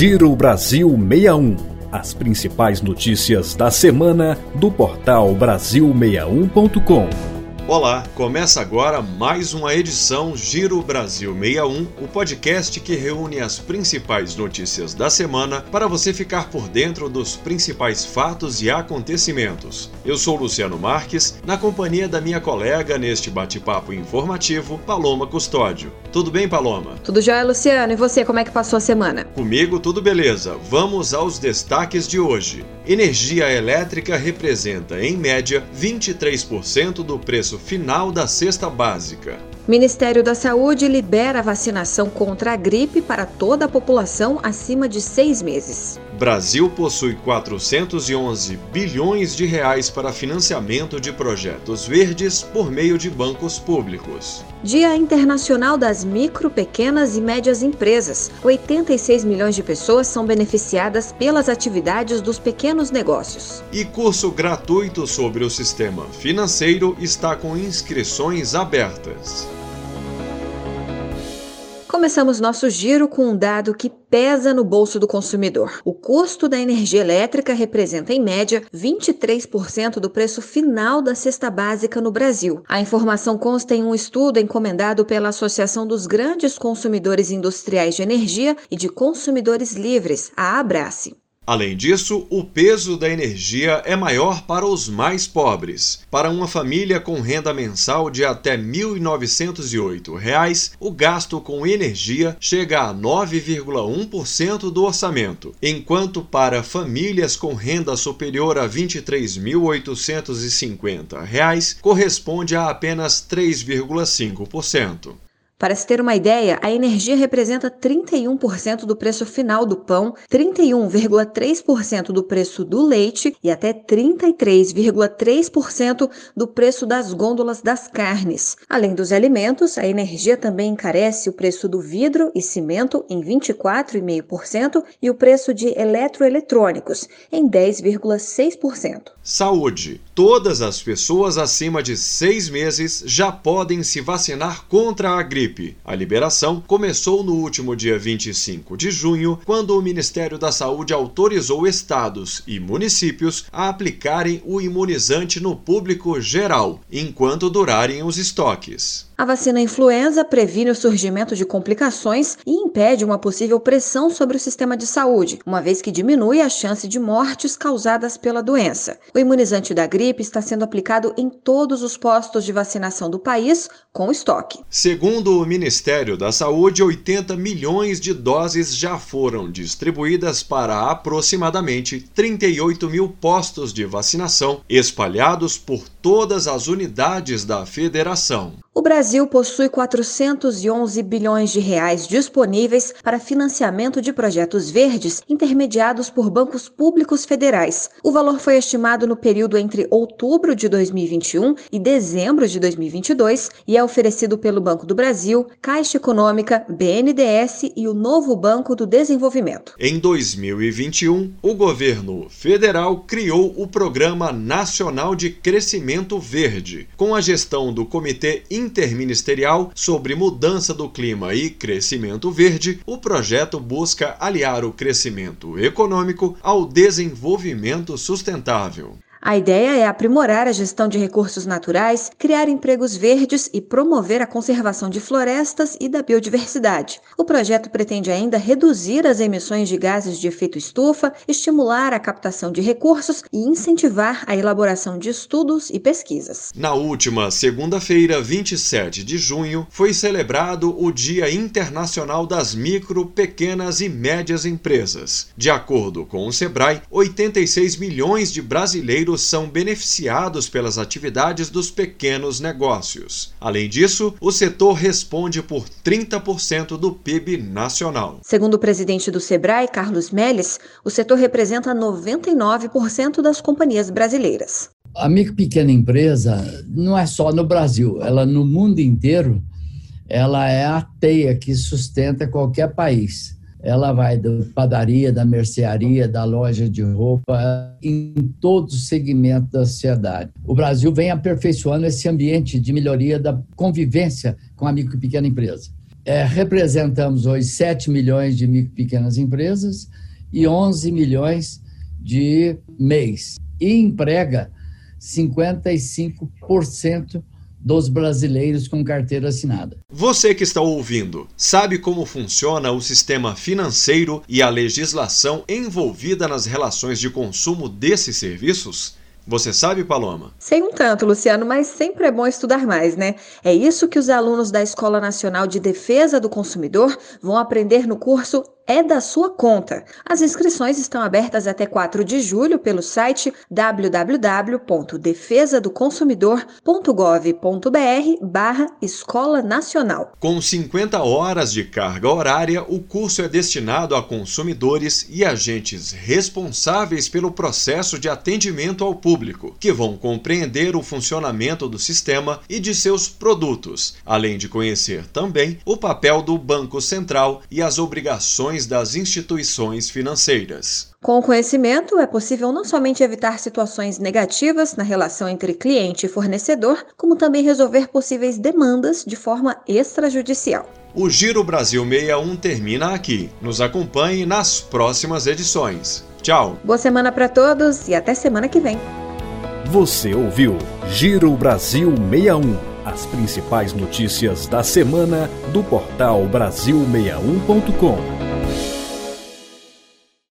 Giro Brasil 61, as principais notícias da semana do portal Brasil61.com. Olá, começa agora mais uma edição Giro Brasil 61, o podcast que reúne as principais notícias da semana para você ficar por dentro dos principais fatos e acontecimentos. Eu sou Luciano Marques, na companhia da minha colega neste bate-papo informativo, Paloma Custódio. Tudo bem, Paloma? Tudo jóia, Luciano. E você, como é que passou a semana? Comigo, tudo beleza. Vamos aos destaques de hoje. Energia elétrica representa, em média, 23% do preço final da cesta básica. Ministério da Saúde libera a vacinação contra a gripe para toda a população acima de 6 meses. Brasil possui 411 bilhões de reais para financiamento de projetos verdes por meio de bancos públicos. Dia Internacional das Micro, Pequenas e Médias Empresas. 86 milhões de pessoas são beneficiadas pelas atividades dos pequenos negócios. E curso gratuito sobre o sistema financeiro está com inscrições abertas. Começamos nosso giro com um dado que pesa no bolso do consumidor. O custo da energia elétrica representa, em média, 23% do preço final da cesta básica no Brasil. A informação consta em um estudo encomendado pela Associação dos Grandes Consumidores Industriais de Energia e de Consumidores Livres, a Abrace. Além disso, o peso da energia é maior para os mais pobres. Para uma família com renda mensal de até R$ 1.908, o gasto com energia chega a 9,1% do orçamento, enquanto para famílias com renda superior a R$ 23.850, corresponde a apenas 3,5%. Para se ter uma ideia, a energia representa 31% do preço final do pão, 31,3% do preço do leite e até 33,3% do preço das gôndolas das carnes. Além dos alimentos, a energia também encarece o preço do vidro e cimento em 24,5% e o preço de eletroeletrônicos em 10,6%. Saúde. Todas as pessoas acima de 6 meses já podem se vacinar contra a gripe. A liberação começou no último dia 25 de junho, quando o Ministério da Saúde autorizou estados e municípios a aplicarem o imunizante no público geral, enquanto durarem os estoques. A vacina influenza previne o surgimento de complicações e impede uma possível pressão sobre o sistema de saúde, uma vez que diminui a chance de mortes causadas pela doença. O imunizante da gripe está sendo aplicado em todos os postos de vacinação do país, com estoque. Segundo o Ministério da Saúde, 80 milhões de doses já foram distribuídas para aproximadamente 38 mil postos de vacinação, espalhados por todas as unidades da federação. O Brasil possui 411 bilhões de reais disponíveis para financiamento de projetos verdes intermediados por bancos públicos federais. O valor foi estimado no período entre outubro de 2021 e dezembro de 2022 e é oferecido pelo Banco do Brasil, Caixa Econômica, BNDES e o Novo Banco do Desenvolvimento. Em 2021, o governo federal criou o Programa Nacional de Crescimento Verde, com a gestão do Comitê Interministerial sobre Mudança do Clima e Crescimento Verde, o projeto busca aliar o crescimento econômico ao desenvolvimento sustentável. A ideia é aprimorar a gestão de recursos naturais, criar empregos verdes e promover a conservação de florestas e da biodiversidade. O projeto pretende ainda reduzir as emissões de gases de efeito estufa, estimular a captação de recursos e incentivar a elaboração de estudos e pesquisas. Na última segunda-feira, 27 de junho, foi celebrado o Dia Internacional das Micro, Pequenas e Médias Empresas. De acordo com o SEBRAE, 86 milhões de brasileiros são beneficiados pelas atividades dos pequenos negócios. Além disso, o setor responde por 30% do PIB nacional. Segundo o presidente do SEBRAE, Carlos Melles, o setor representa 99% das companhias brasileiras. A micro pequena empresa não é só no Brasil, ela no mundo inteiro, ela é a teia que sustenta qualquer país. Ela vai da padaria, da mercearia, da loja de roupa, em todo o segmento da sociedade. O Brasil vem aperfeiçoando esse ambiente de melhoria da convivência com a micro e pequena empresa. representamos hoje 7 milhões de micro e pequenas empresas e 11 milhões de MEIs. E emprega 55% dos brasileiros com carteira assinada. Você que está ouvindo, sabe como funciona o sistema financeiro e a legislação envolvida nas relações de consumo desses serviços? Você sabe, Paloma? Sei um tanto, Luciano, mas sempre é bom estudar mais, né? É isso que os alunos da Escola Nacional de Defesa do Consumidor vão aprender no curso É da Sua Conta. As inscrições estão abertas até 4 de julho pelo site www.defesadoconsumidor.gov.br/Escola Nacional. Com 50 horas de carga horária, o curso é destinado a consumidores e agentes responsáveis pelo processo de atendimento ao público, que vão compreender o funcionamento do sistema e de seus produtos, além de conhecer também o papel do Banco Central e as obrigações das instituições financeiras. Com o conhecimento, é possível não somente evitar situações negativas na relação entre cliente e fornecedor, como também resolver possíveis demandas de forma extrajudicial. O Giro Brasil 61 termina aqui. Nos acompanhe nas próximas edições. Tchau! Boa semana para todos e até semana que vem. Você ouviu Giro Brasil 61, as principais notícias da semana do portal Brasil61.com.